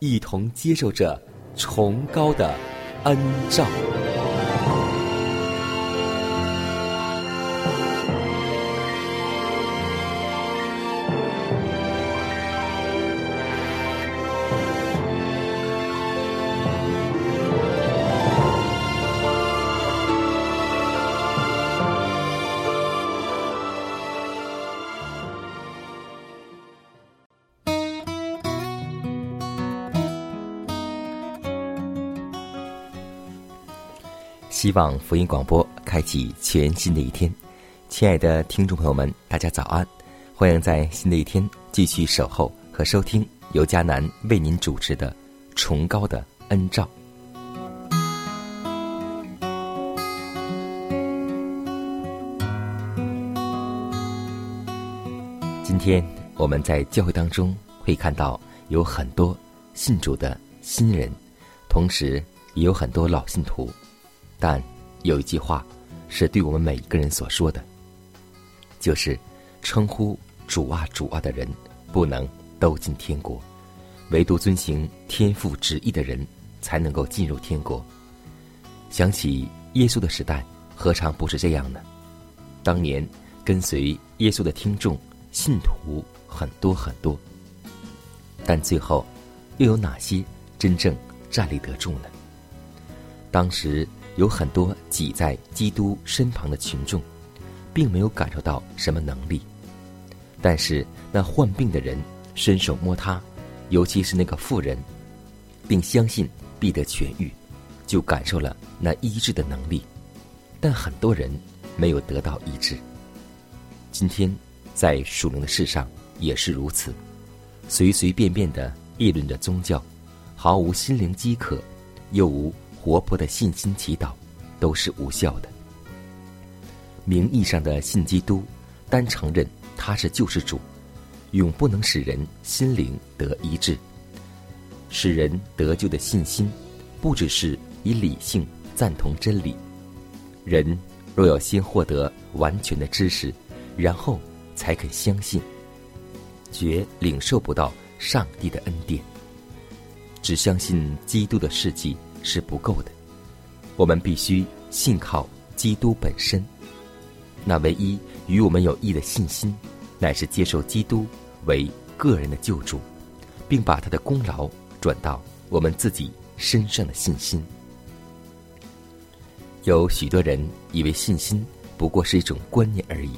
一同接受这崇高的恩照。希望福音广播开启全新的一天，亲爱的听众朋友们，大家早安！欢迎在新的一天继续守候和收听由迦南为您主持的《崇高的恩照》。今天我们在教会当中会看到有很多信主的新人，同时也有很多老信徒。但有一句话是对我们每一个人所说的，就是称呼主啊主啊的人不能都进天国，唯独遵行天父旨意的人才能够进入天国。想起耶稣的时代何尝不是这样呢？当年跟随耶稣的听众信徒很多很多，但最后又有哪些真正站立得住呢？当时有很多挤在基督身旁的群众，并没有感受到什么能力，但是那患病的人伸手摸他，尤其是那个妇人，并相信必得痊愈，就感受了那医治的能力。但很多人没有得到医治。今天在属灵的世上也是如此，随随便便的议论着宗教，毫无心灵饥渴，又无活泼的信心祈祷，都是无效的。名义上的信基督，单承认他是救世主，永不能使人心灵得医治。使人得救的信心，不只是以理性赞同真理。人若要先获得完全的知识，然后才肯相信，绝领受不到上帝的恩典。只相信基督的事迹是不够的，我们必须信靠基督本身。那唯一与我们有益的信心，乃是接受基督为个人的救主，并把他的功劳转到我们自己身上的信心。有许多人以为信心不过是一种观念而已，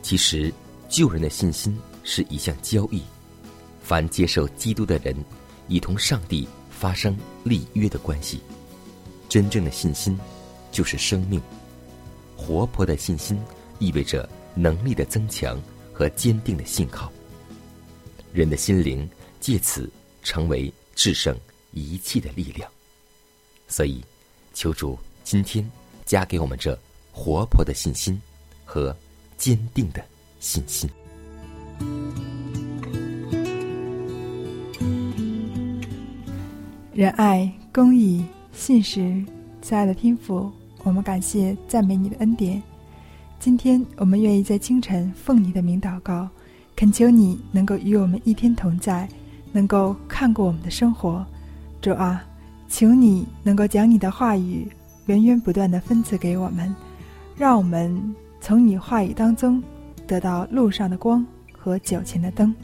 其实救人的信心是一项交易，凡接受基督的人已同上帝发生立约的关系。真正的信心就是生命，活泼的信心意味着能力的增强和坚定的信靠。人的心灵借此成为制胜一切的力量。所以，求主今天加给我们这活泼的信心和坚定的信心。仁爱、公义、信实，慈爱的天父，我们感谢赞美你的恩典。今天我们愿意在清晨奉你的名祷告，恳求你能够与我们一天同在，能够看过我们的生活。主啊，求你能够将你的话语源源不断的分赐给我们，让我们从你话语当中得到路上的光和脚前的灯，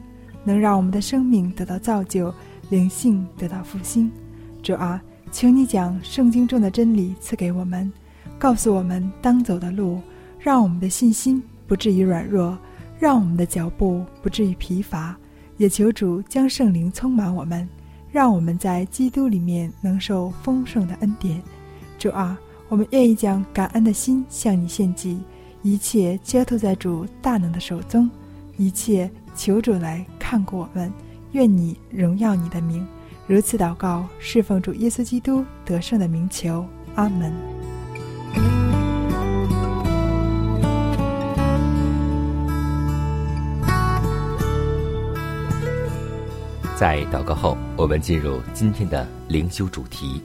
能让我们的生命得到造就，灵性得到复兴。主啊，求你将圣经中的真理赐给我们，告诉我们当走的路，让我们的信心不至于软弱，让我们的脚步不至于疲乏。也求主将圣灵充满我们，让我们在基督里面能受丰盛的恩典。主啊，我们愿意将感恩的心向你献祭，一切交托在主大能的手中，一切求主来看顾我们，愿你荣耀你的名。如此祷告，侍奉主耶稣基督得胜的名求，阿门。在祷告后，我们进入今天的灵修主题，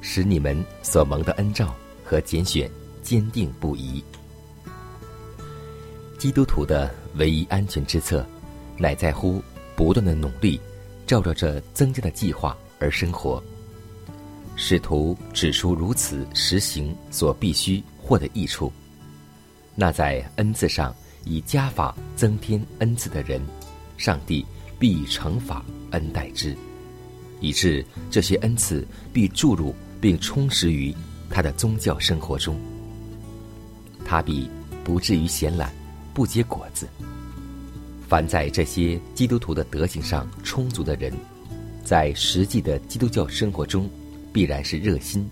使你们所蒙的恩召和拣选坚定不移。基督徒的唯一安全之策，乃在乎不断的努力，照着这增加的计划而生活。使徒指出如此实行所必须获得益处，那在恩赐上以加法增添恩赐的人，上帝必以惩罚恩待之，以致这些恩赐必注入并充实于他的宗教生活中，他必不至于闲懒不结果子。凡在这些基督徒的德行上充足的人，在实际的基督教生活中必然是热心、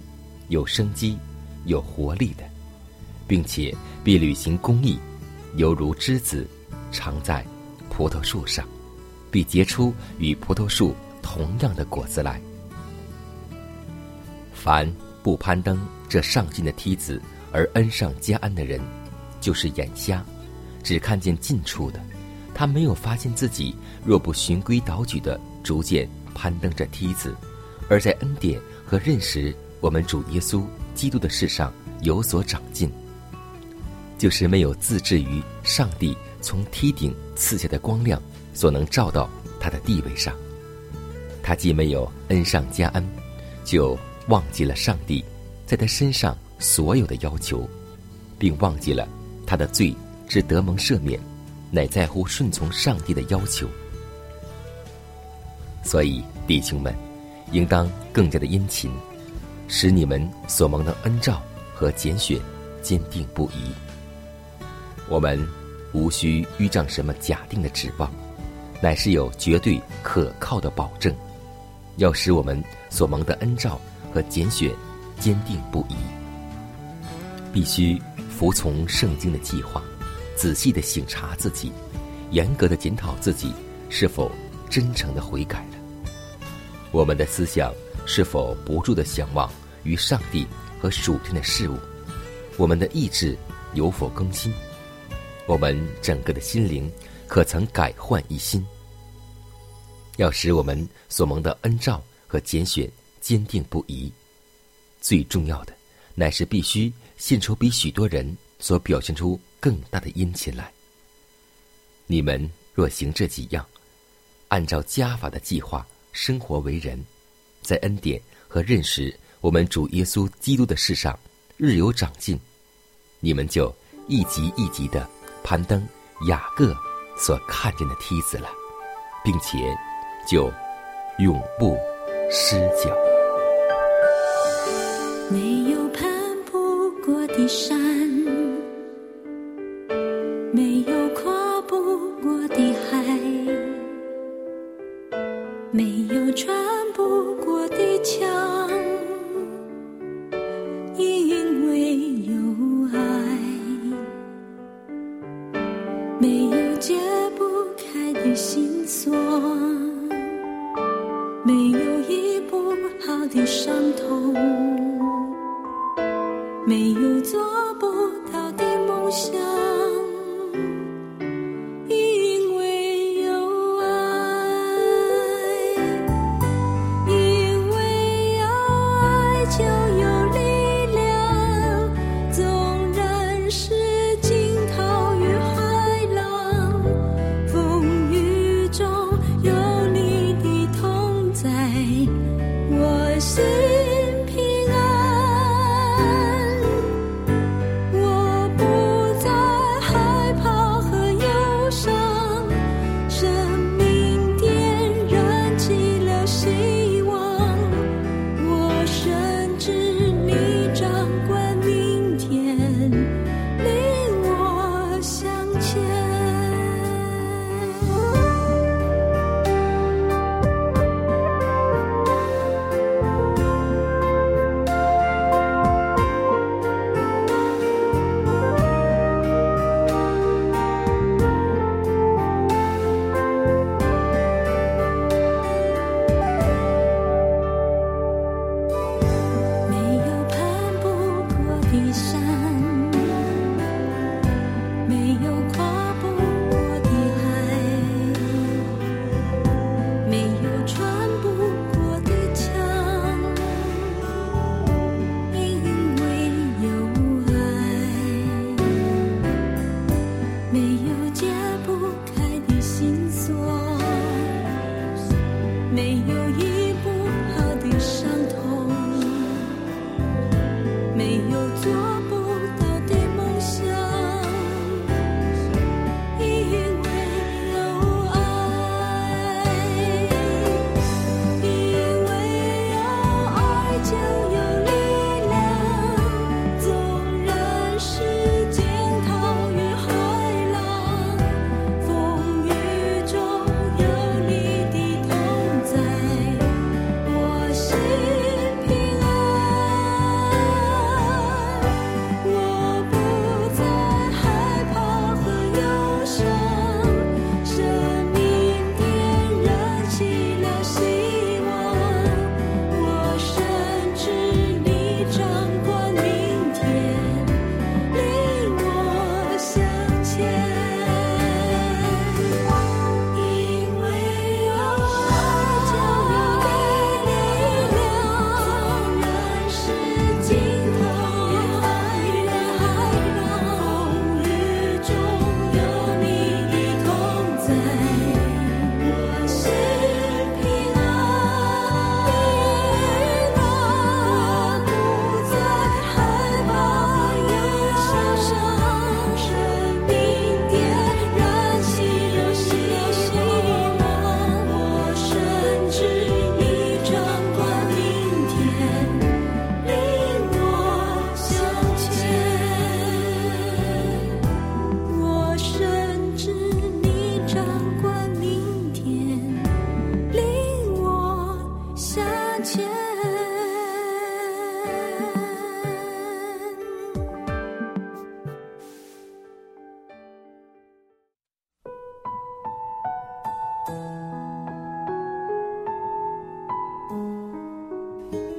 有生机、有活力的，并且必履行公义，犹如枝子常在葡萄树上，必结出与葡萄树同样的果子来。凡不攀登这上进的梯子而恩上加恩的人，就是眼瞎，只看见近处的，他没有发现自己若不循规蹈矩地逐渐攀登着梯子，而在恩典和认识我们主耶稣基督的事上有所长进，就是没有自制于上帝从梯顶赐下的光亮所能照到他的地位上。他既没有恩上加恩，就忘记了上帝在他身上所有的要求，并忘记了他的罪之得蒙赦免乃在乎顺从上帝的要求。所以弟兄们，应当更加的殷勤，使你们所蒙的恩召和拣选坚定不移。我们无需依仗什么假定的指望，乃是有绝对可靠的保证，要使我们所蒙的恩召和拣选坚定不移，必须服从圣经的计划，仔细地省察自己，严格地检讨自己是否真诚地悔改了。我们的思想是否不住地向往于上帝和属天的事物？我们的意志有否更新？我们整个的心灵可曾改换一新？要使我们所蒙的恩召和拣选坚定不移，最重要的乃是必须献出比许多人所表现出更大的殷勤来。你们若行这几样，按照加法的计划生活为人，在恩典和认识我们主耶稣基督的事上日有长进，你们就一级一级地攀登雅各所看见的梯子了，并且就永不失脚。没有攀不过的山，没有跨不过的海，没有穿不过的墙，因为有爱。没有解不开的心锁，没有医不好的伤痛，没有做不到的梦想，心平安。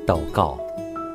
祷告，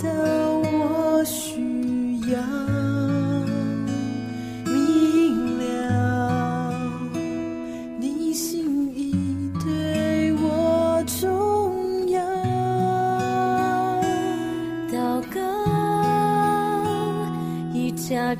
道我需要。明了你心意对我重要，祷告已假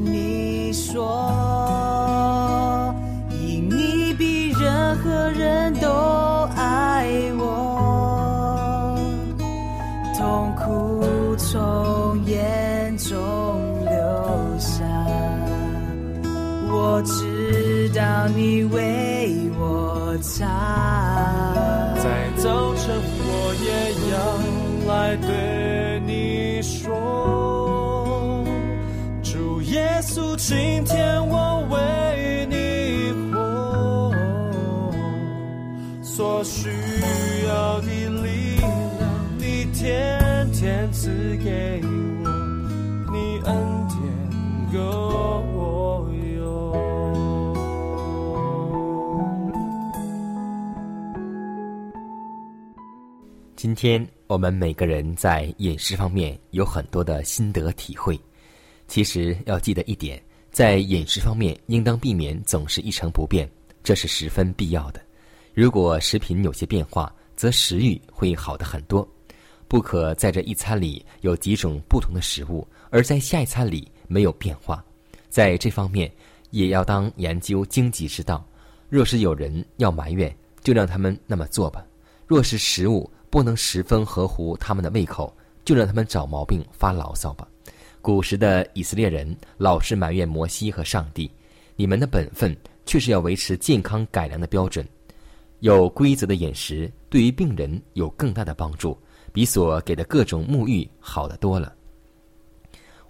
你说，因你比任何人都爱我，痛苦从眼中流下，我知道你为我擦。在早晨我也要来对你说，主耶稣，今天我为你活，所需要的力量你天天赐给我，你恩典够我用。今天我们每个人在饮食方面有很多的心得体会，其实要记得一点，在饮食方面应当避免总是一成不变，这是十分必要的。如果食品有些变化，则食欲会好得很多。不可在这一餐里有几种不同的食物，而在下一餐里没有变化。在这方面也要当研究经济之道，若是有人要埋怨，就让他们那么做吧。若是食物不能十分合乎他们的胃口，就让他们找毛病发牢骚吧。古时的以色列人老是埋怨摩西和上帝，你们的本分却是要维持健康改良的标准。有规则的饮食对于病人有更大的帮助，比所给的各种沐浴好得多了。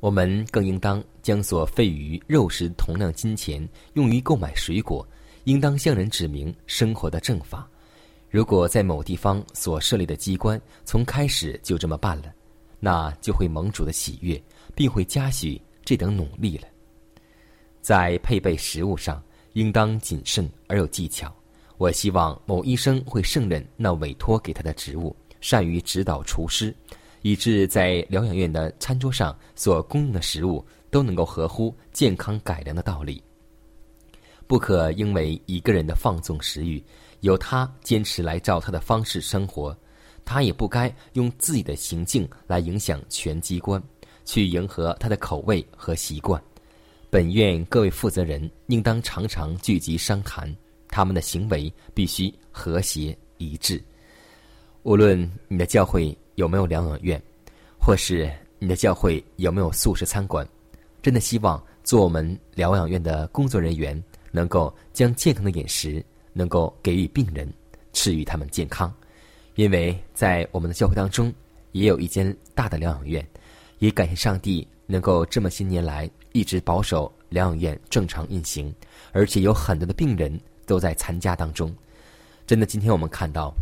我们更应当将所费于肉食同量金钱用于购买水果，应当向人指明生活的正法。如果在某地方所设立的机关从开始就这么办了，那就会蒙主的喜悦，并会嘉许这等努力了。在配备食物上应当谨慎而有技巧，我希望某医生会胜任那委托给他的职务，善于指导厨师，以致在疗养院的餐桌上所供应的食物都能够合乎健康改良的道理。不可因为一个人的放纵食欲，由他坚持来照他的方式生活，他也不该用自己的行径来影响全机关，去迎合他的口味和习惯。本院各位负责人应当常常聚集商谈，他们的行为必须和谐一致。无论你的教会有没有疗养院，或是你的教会有没有素食餐馆，真的希望做我们疗养院的工作人员能够将健康的饮食能够给予病人，赐予他们健康。因为在我们的教会当中也有一间大的疗养院，也感谢上帝能够这么些年来一直保守疗养院正常运行，而且有很多的病人都在参加当中。真的，今天我们看到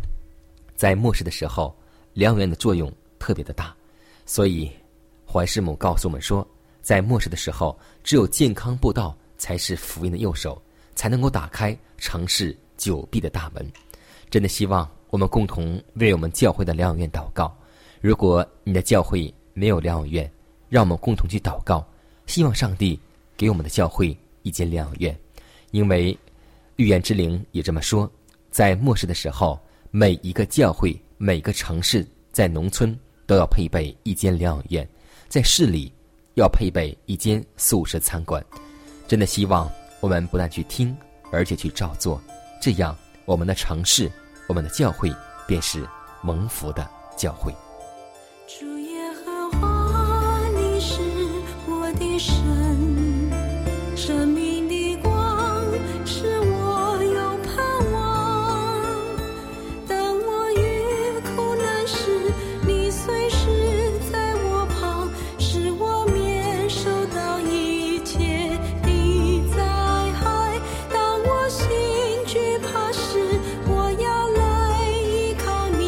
在末世的时候疗养院的作用特别的大，所以怀师母告诉我们说，在末世的时候只有健康布道才是福音的右手，才能够打开城市久闭的大门。真的希望我们共同为我们教会的疗养院祷告。如果你的教会没有疗养院，让我们共同去祷告，希望上帝给我们的教会一间疗养院。因为预言之灵也这么说，在末世的时候，每一个教会、每个城市在农村都要配备一间疗养院，在市里要配备一间素食餐馆。真的希望我们不但去听，而且去照做，这样我们的城市、我们的教会便是蒙福的教会。主耶和华，你是我的神，生命的光是我有盼望。当我遇苦难时，你随时在我旁，使我免受到一切的灾害。当我心惧怕时，我要来依靠你，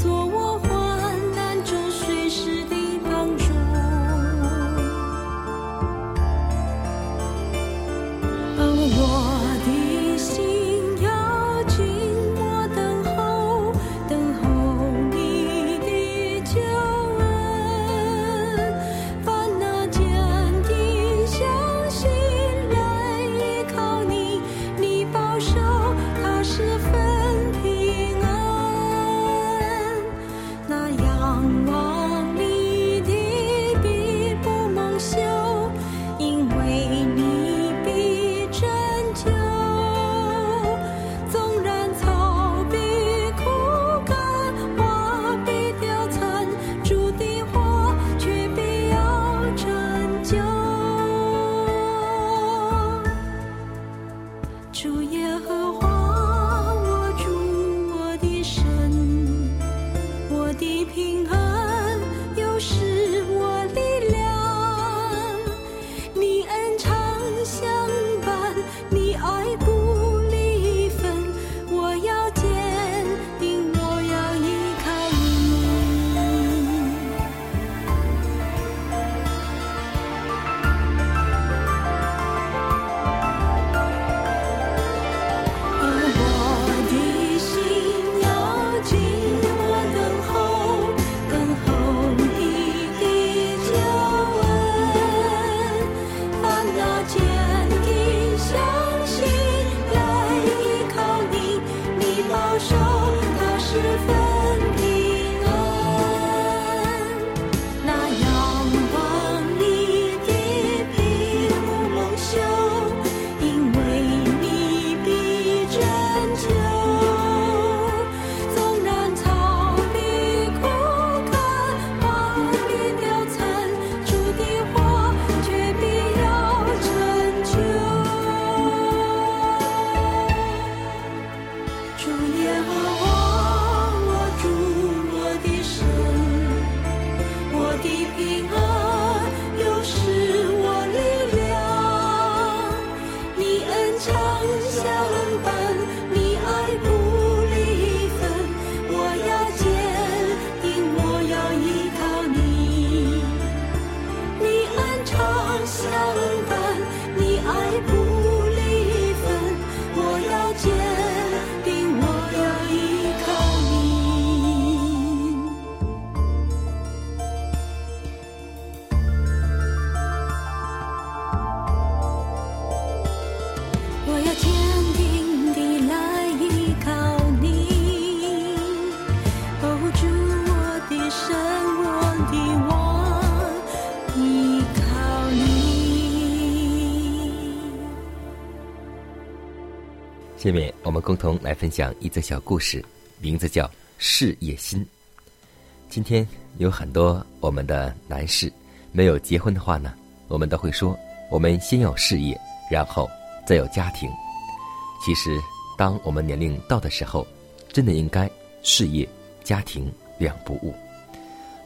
做我患难中随时的帮助。当我的心要静默等候你的救恩，凡那坚定相信来依靠你，你保守他十分平安。那仰望你的必不蒙羞，因为你必拯救。纵然草必枯干，花必凋残，主的话却必要成就。主耶和华，我主，我的神，我的平安又是我力量。你恩常相伴，你爱不离分，我要坚定，我要依靠你。我的心要紧，我等候你的救恩。凡那坚定相信来依靠你，你保守他十分平安。那仰望你的必不蒙羞，因为你必拯救。纵然草必枯干，花必凋残，主的话却必要成就。主耶和华，我主，我的神，我的平安又是我力量。你恩常相伴，你爱不离分，我要坚定，我要依靠你。你恩常相伴，你爱不离分，我要坚定，我要依靠你。我要坚定地来依靠你，哦，主我的神，我的王，依靠你。下面我们共同来分享一则小故事，名字叫事业心。今天有很多我们的男士没有结婚的话呢，我们都会说我们先有事业，然后再有家庭。其实当我们年龄到的时候，真的应该事业家庭两不误。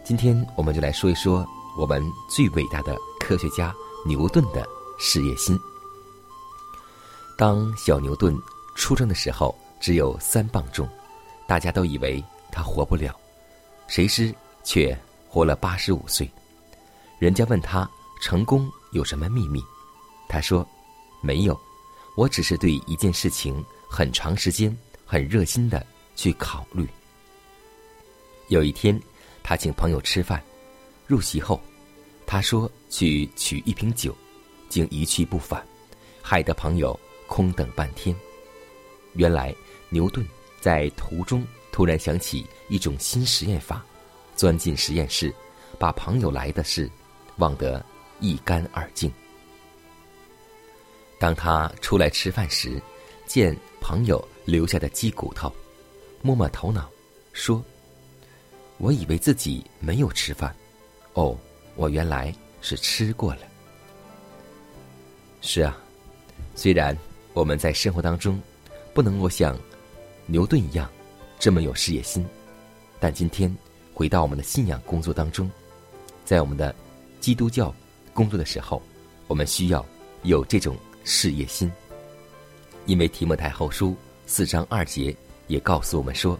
今天我们就来说一说我们最伟大的科学家牛顿的事业心。当小牛顿出生的时候只有3磅重，大家都以为他活不了，谁知却活了85岁。人家问他成功有什么秘密，他说没有，我只是对一件事情很长时间、很热心的去考虑。有一天，他请朋友吃饭，入席后，他说去取一瓶酒，竟一去不返，害得朋友空等半天。原来牛顿在途中突然想起一种新实验法，钻进实验室，把朋友来的事忘得一干二净。当他出来吃饭时，见朋友留下的鸡骨头，摸摸头脑，说：“我以为自己没有吃饭，哦，我原来是吃过了。”是啊，虽然我们在生活当中不能够像牛顿一样这么有事业心，但今天回到我们的信仰工作当中，在我们的基督教工作的时候，我们需要有这种事业心。因为提摩太后书4章2节也告诉我们说，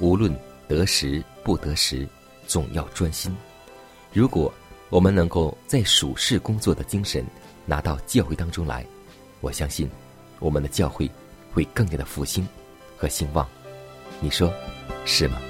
无论得时不得时，总要专心。如果我们能够在属事工作的精神拿到教会当中来，我相信我们的教会会更加的复兴和兴旺，你说是吗？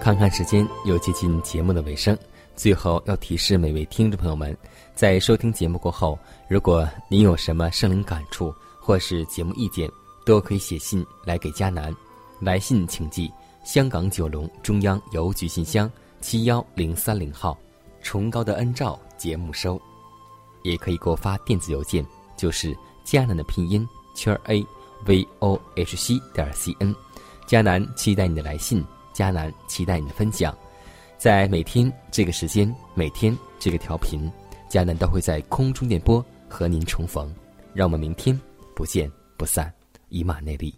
看看时间，又接近节目的尾声。最后要提示每位听众朋友们，在收听节目过后，如果您有什么圣灵感触或是节目意见，都可以写信来给迦南。来信请寄香港九龙中央邮局信箱71030号，崇高的恩照节目收。也可以给我发电子邮件，就是迦南的拼音圈@vohc.cn。迦南期待你的来信，迦南期待你的分享。在每天这个时间，每天这个调频，迦南都会在空中电波和您重逢。让我们明天不见不散。以马内利。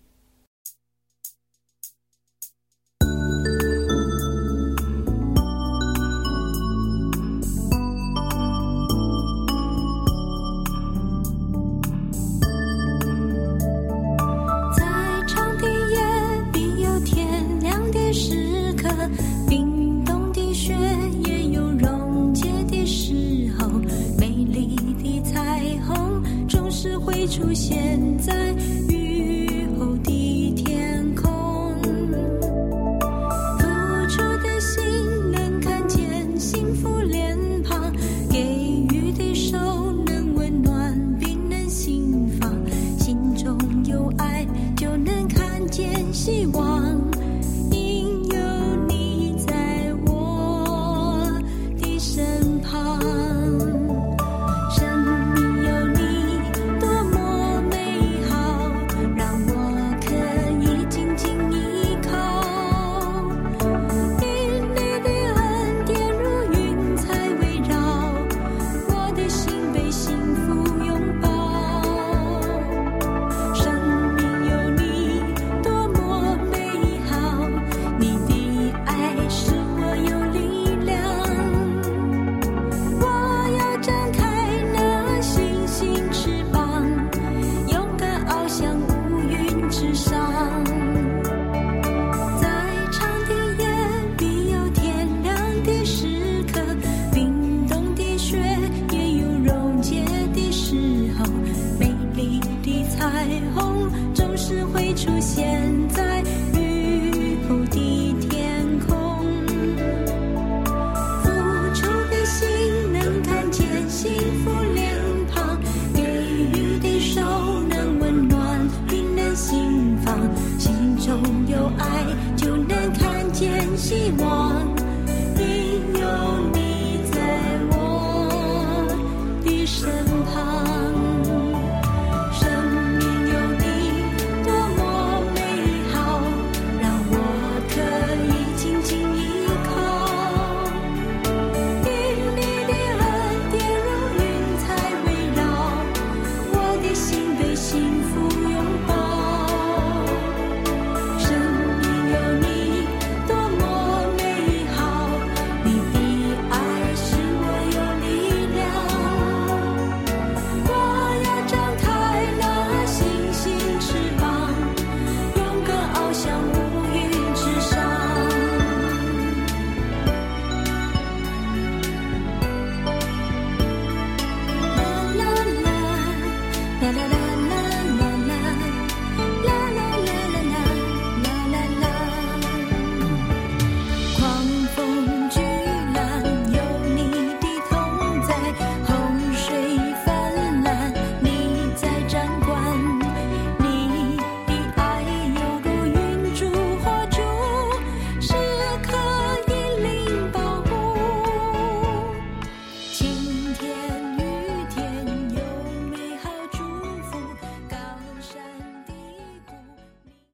出现在雨后的天空，付出的心能看见幸福脸庞，给予的手能温暖并能心房，心中有爱就能看见希望，因有你在我的身旁。希望。